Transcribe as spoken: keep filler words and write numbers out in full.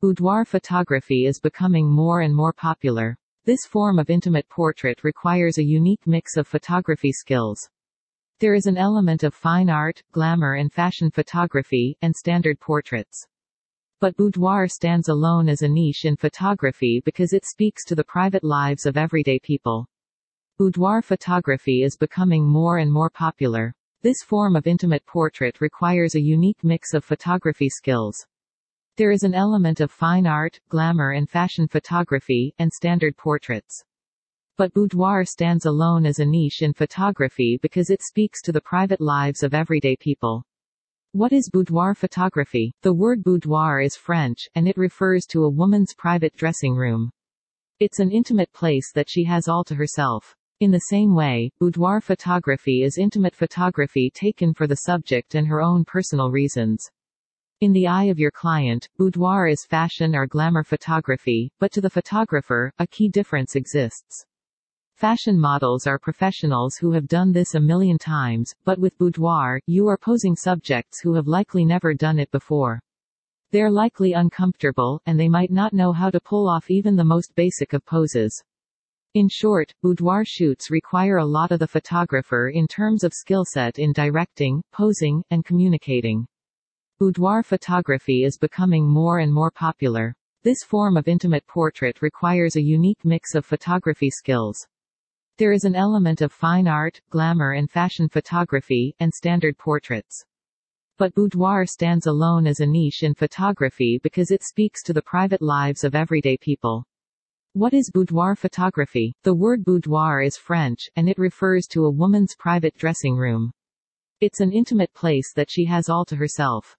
Boudoir photography is becoming more and more popular. This form of intimate portrait requires a unique mix of photography skills. There is an element of fine art, glamour and fashion photography, and standard portraits. But boudoir stands alone as a niche in photography because it speaks to the private lives of everyday people. Boudoir photography is becoming more and more popular. This form of intimate portrait requires a unique mix of photography skills. There is an element of fine art, glamour and fashion photography, and standard portraits. But boudoir stands alone as a niche in photography because it speaks to the private lives of everyday people. What is boudoir photography? The word boudoir is French, and it refers to a woman's private dressing room. It's an intimate place that she has all to herself. In the same way, boudoir photography is intimate photography taken for the subject and her own personal reasons. In the eye of your client, boudoir is fashion or glamour photography, but to the photographer, a key difference exists. Fashion models are professionals who have done this a million times, but with boudoir, you are posing subjects who have likely never done it before. They're likely uncomfortable, and they might not know how to pull off even the most basic of poses. In short, boudoir shoots require a lot of the photographer in terms of skill set in directing, posing, and communicating. Boudoir photography is becoming more and more popular. This form of intimate portrait requires a unique mix of photography skills. There is an element of fine art, glamour and fashion photography, and standard portraits. But boudoir stands alone as a niche in photography because it speaks to the private lives of everyday people. What is boudoir photography? The word boudoir is French, and it refers to a woman's private dressing room. It's an intimate place that she has all to herself.